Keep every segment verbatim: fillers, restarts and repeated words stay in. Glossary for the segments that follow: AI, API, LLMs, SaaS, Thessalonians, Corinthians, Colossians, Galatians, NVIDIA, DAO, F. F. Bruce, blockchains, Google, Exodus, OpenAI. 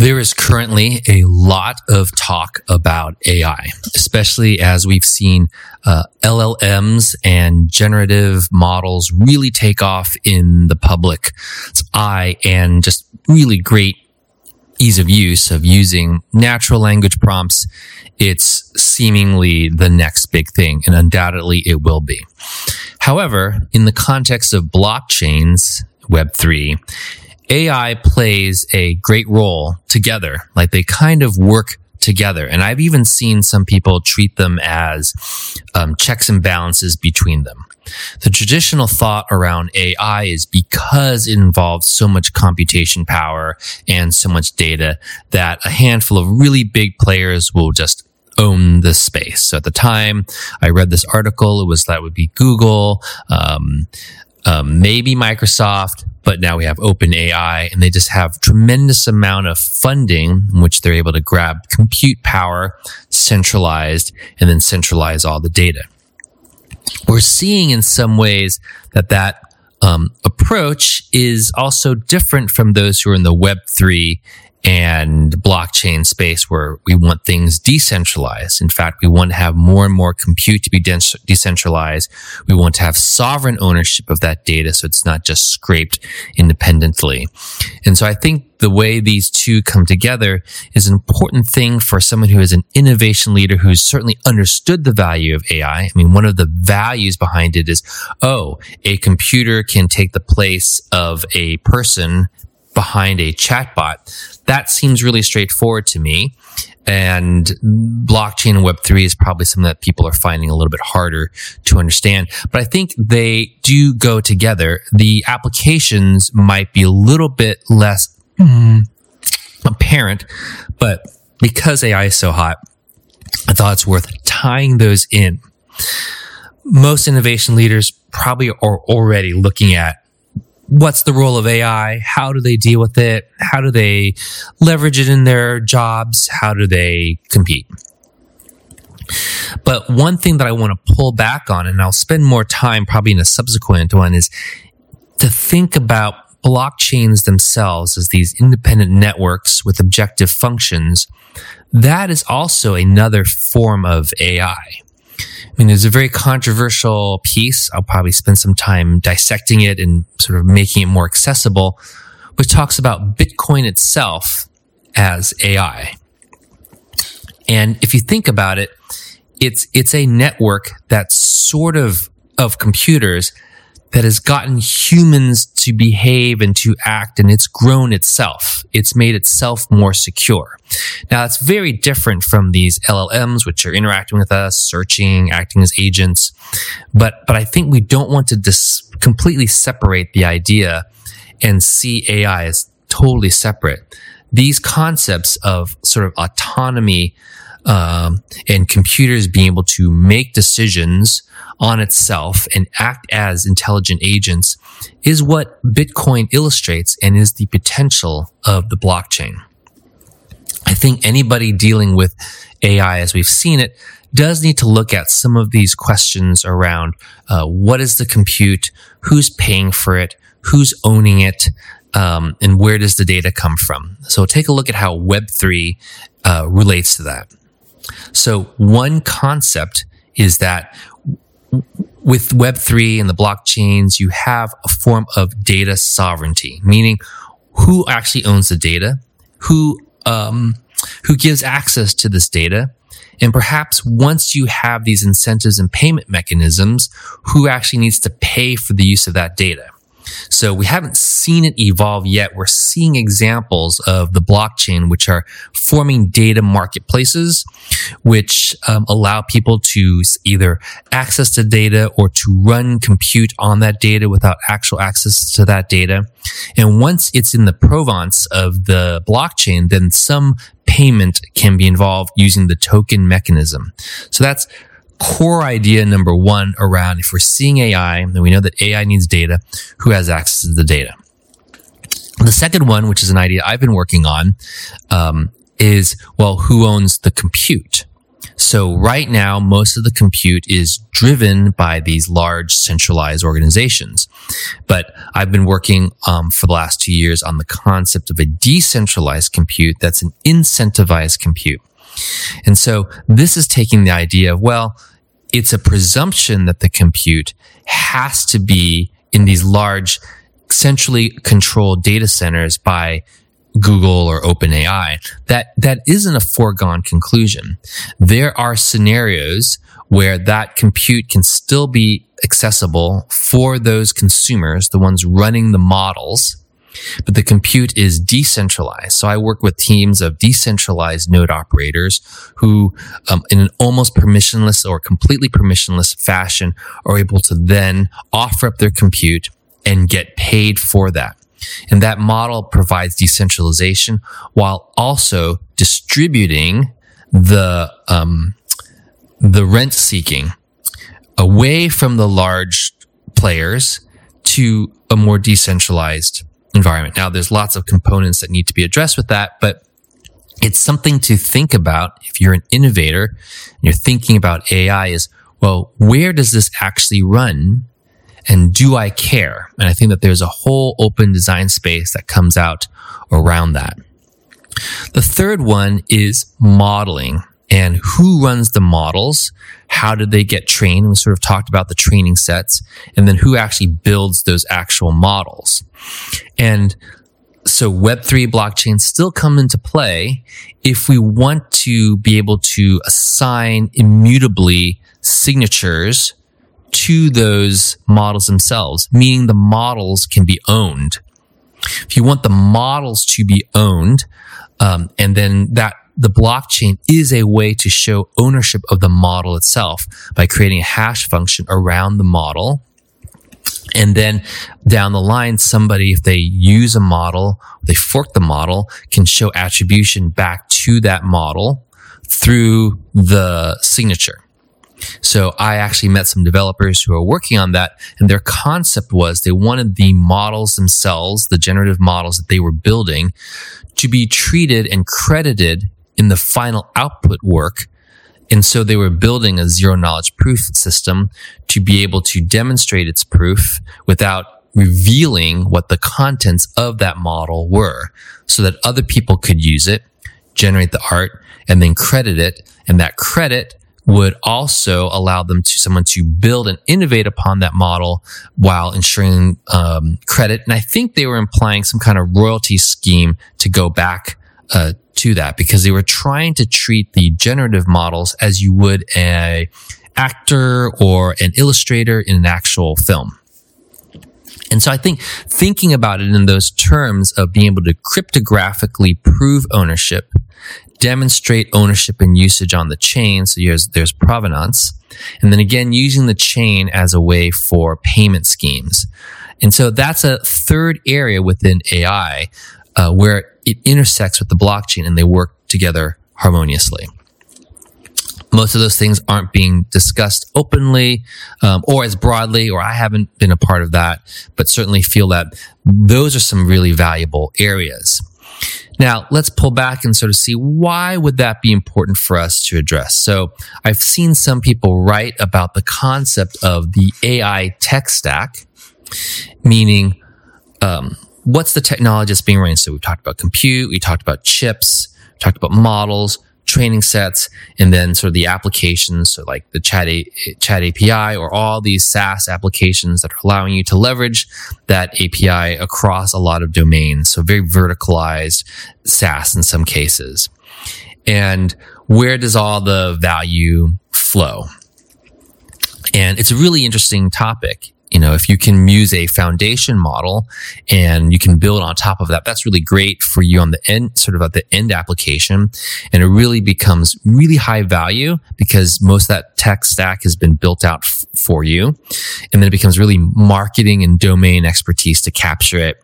There is currently a lot of talk about A I, especially as we've seen uh, L L Ms and generative models really take off in the public eye, and just really great ease of use of using natural language prompts. It's seemingly the next big thing, and undoubtedly it will be. However, in the context of blockchains, Web three, A I plays a great role together. Like, they kind of work together. And I've even seen some people treat them as um, checks and balances between them. The traditional thought around A I is, because it involves so much computation power and so much data, that a handful of really big players will just own the space. So at the time I read this article, it was that would be Google, um, um, maybe Microsoft, but now we have OpenAI, and they just have tremendous amount of funding in which they're able to grab compute power, centralized, and then centralize all the data. We're seeing in some ways that that um, approach is also different from those who are in the Web three and blockchain space, where we want things decentralized. In fact, we want to have more and more compute to be de- decentralized. We want to have sovereign ownership of that data, so it's not just scraped independently. And so I think the way these two come together is an important thing for someone who is an innovation leader, who's certainly understood the value of A I. I mean, one of the values behind it is, oh, a computer can take the place of a person behind a chatbot. That seems really straightforward to me. And blockchain and Web three is probably something that people are finding a little bit harder to understand. But I think they do go together. The applications might be a little bit less mm, apparent, but because A I is so hot, I thought it's worth tying those in. Most innovation leaders probably are already looking at, what's the role of A I? How do they deal with it? How do they leverage it in their jobs? How do they compete? But one thing that I want to pull back on, and I'll spend more time probably in a subsequent one, is to think about blockchains themselves as these independent networks with objective functions. That is also another form of A I. I mean, there's a very controversial piece. I'll probably spend some time dissecting it and sort of making it more accessible, which talks about Bitcoin itself as A I. And if you think about it, it's it's a network that's sort of of computers that has gotten humans to behave and to act, and it's grown itself. It's made itself more secure. Now, that's very different from these L L Ms, which are interacting with us, searching, acting as agents. But but I think we don't want to dis- completely separate the idea and see A I as totally separate. These concepts of sort of autonomy um, and computers being able to make decisions on itself and act as intelligent agents is what Bitcoin illustrates and is the potential of the blockchain. I think anybody dealing with A I as we've seen it does need to look at some of these questions around uh, what is the compute, who's paying for it, who's owning it, um, and where does the data come from. So take a look at how Web three uh, relates to that. So one concept is that with Web three and the blockchains, you have a form of data sovereignty, meaning who actually owns the data, who um, who gives access to this data, and perhaps once you have these incentives and payment mechanisms, who actually needs to pay for the use of that data. So we haven't seen it evolve yet. We're seeing examples of the blockchain, which are forming data marketplaces, which um, allow people to either access the data or to run compute on that data without actual access to that data. And once it's in the provenance of the blockchain, then some payment can be involved using the token mechanism. So that's core idea number one around, if we're seeing A I, then we know that A I needs data. Who has access to the data? The second one, which is an idea I've been working on, um, is, well, who owns the compute? So right now, most of the compute is driven by these large centralized organizations. But I've been working um, for the last two years on the concept of a decentralized compute that's an incentivized compute. And so this is taking the idea of, well, it's a presumption that the compute has to be in these large, centrally controlled data centers by Google or OpenAI. That, that isn't a foregone conclusion. There are scenarios where that compute can still be accessible for those consumers, the ones running the models, but the compute is decentralized. So I work with teams of decentralized node operators who, um, in an almost permissionless or completely permissionless fashion, are able to then offer up their compute and get paid for that. And that model provides decentralization while also distributing the um, the rent seeking away from the large players to a more decentralized environment. Now, there's lots of components that need to be addressed with that, but it's something to think about if you're an innovator and you're thinking about A I is, well, where does this actually run? And do I care? And I think that there's a whole open design space that comes out around that. The third one is modeling and who runs the models. How did they get trained? We sort of talked about the training sets and then who actually builds those actual models. And so Web three blockchains still come into play if we want to be able to assign immutably signatures to those models themselves, meaning the models can be owned. If you want the models to be owned, um, and then that the blockchain is a way to show ownership of the model itself by creating a hash function around the model. And then down the line, somebody, if they use a model, they fork the model, can show attribution back to that model through the signature. So I actually met some developers who are working on that, and their concept was they wanted the models themselves, the generative models that they were building, to be treated and credited in the final output work. And so they were building a zero-knowledge proof system to be able to demonstrate its proof without revealing what the contents of that model were so that other people could use it, generate the art, and then credit it, and that credit would also allow them to someone to build and innovate upon that model while ensuring um, credit. And I think they were implying some kind of royalty scheme to go back uh, to that because they were trying to treat the generative models as you would an actor or an illustrator in an actual film. And so I think thinking about it in those terms of being able to cryptographically prove ownership, demonstrate ownership and usage on the chain, so there's, there's provenance, and then again, using the chain as a way for payment schemes. And so that's a third area within A I uh, where it intersects with the blockchain and they work together harmoniously. Most of those things aren't being discussed openly um, or as broadly, or I haven't been a part of that, but certainly feel that those are some really valuable areas. Now, let's pull back and sort of see why would that be important for us to address. So I've seen some people write about the concept of the A I tech stack, meaning um, what's the technology that's being run. So we've talked about compute, we talked about chips, we talked about models, training sets, and then sort of the applications, so like the chat, a- chat A P I or all these SaaS applications that are allowing you to leverage that A P I across a lot of domains. So very verticalized SaaS in some cases. And where does all the value flow? And it's a really interesting topic. You know, if you can use a foundation model and you can build on top of that, that's really great for you on the end, sort of at the end application. And it really becomes really high value because most of that tech stack has been built out f- for you. And then it becomes really marketing and domain expertise to capture it.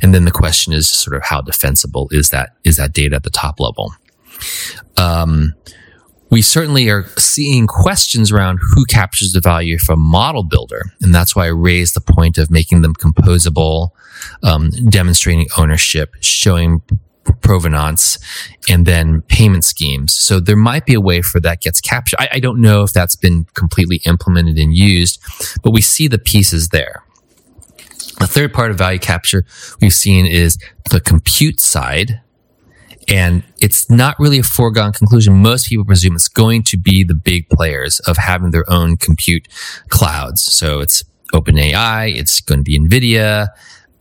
And then the question is sort of how defensible is that, is that data at the top level? Um, We certainly are seeing questions around who captures the value from model builder. And that's why I raised the point of making them composable, um, demonstrating ownership, showing provenance, and then payment schemes. So there might be a way for that gets captured. I, I don't know if that's been completely implemented and used, but we see the pieces there. The third part of value capture we've seen is the compute side. And it's not really a foregone conclusion. Most people presume it's going to be the big players of having their own compute clouds. So it's OpenAI, it's going to be NVIDIA,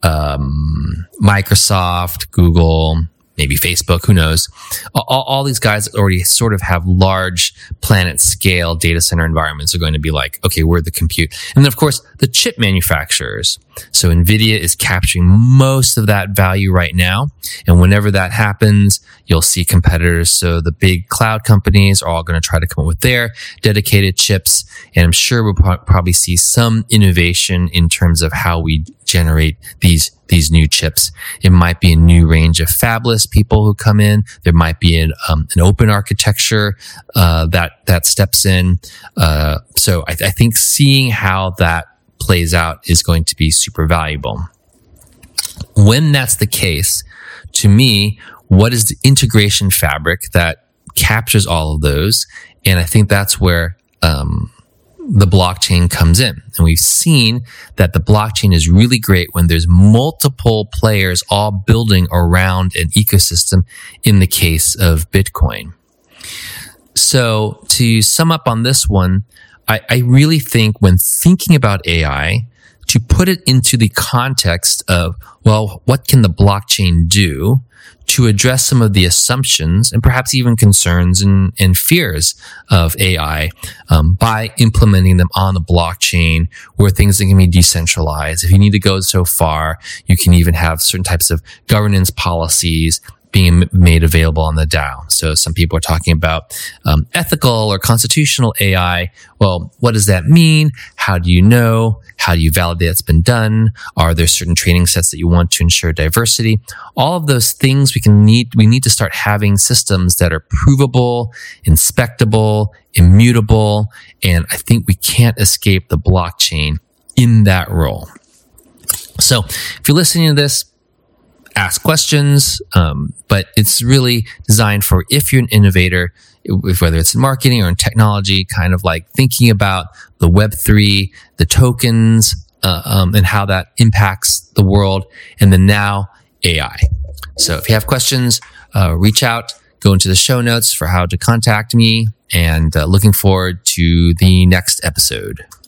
um, Microsoft, Google, maybe Facebook, who knows. All, all these guys already sort of have large planet-scale data center environments are going to be like, okay, we're the compute. And then, of course, the chip manufacturers. So NVIDIA is capturing most of that value right now. And whenever that happens, you'll see competitors. So the big cloud companies are all going to try to come up with their dedicated chips. And I'm sure we'll pro- probably see some innovation in terms of how we generate these these new chips. It might be a new range of fabless people who come in. There might be an, um, an open architecture uh, that that steps in. Uh, so I, th- I think seeing how that plays out is going to be super valuable. When that's the case, to me, what is the integration fabric that captures all of those? And I think that's where um, the blockchain comes in. And we've seen that the blockchain is really great when there's multiple players all building around an ecosystem, in the case of Bitcoin. So to sum up on this one, I, I really think when thinking about A I, to put it into the context of, well, what can the blockchain do to address some of the assumptions and perhaps even concerns and, and fears of A I um, by implementing them on the blockchain, where things that can be decentralized. If you need to go so far, you can even have certain types of governance policies being made available on the DAO. So some people are talking about um, ethical or constitutional A I. Well, what does that mean? How do you know? How do you validate that's been done? Are there certain training sets that you want to ensure diversity? All of those things we can need. We need to start having systems that are provable, inspectable, immutable, and I think we can't escape the blockchain in that role. So if you're listening to this, ask questions, um, but it's really designed for if you're an innovator, whether it's in marketing or in technology, kind of like thinking about the Web three, the tokens, uh, um, and how that impacts the world, and then now A I. So if you have questions, uh, reach out, go into the show notes for how to contact me, and uh, looking forward to the next episode.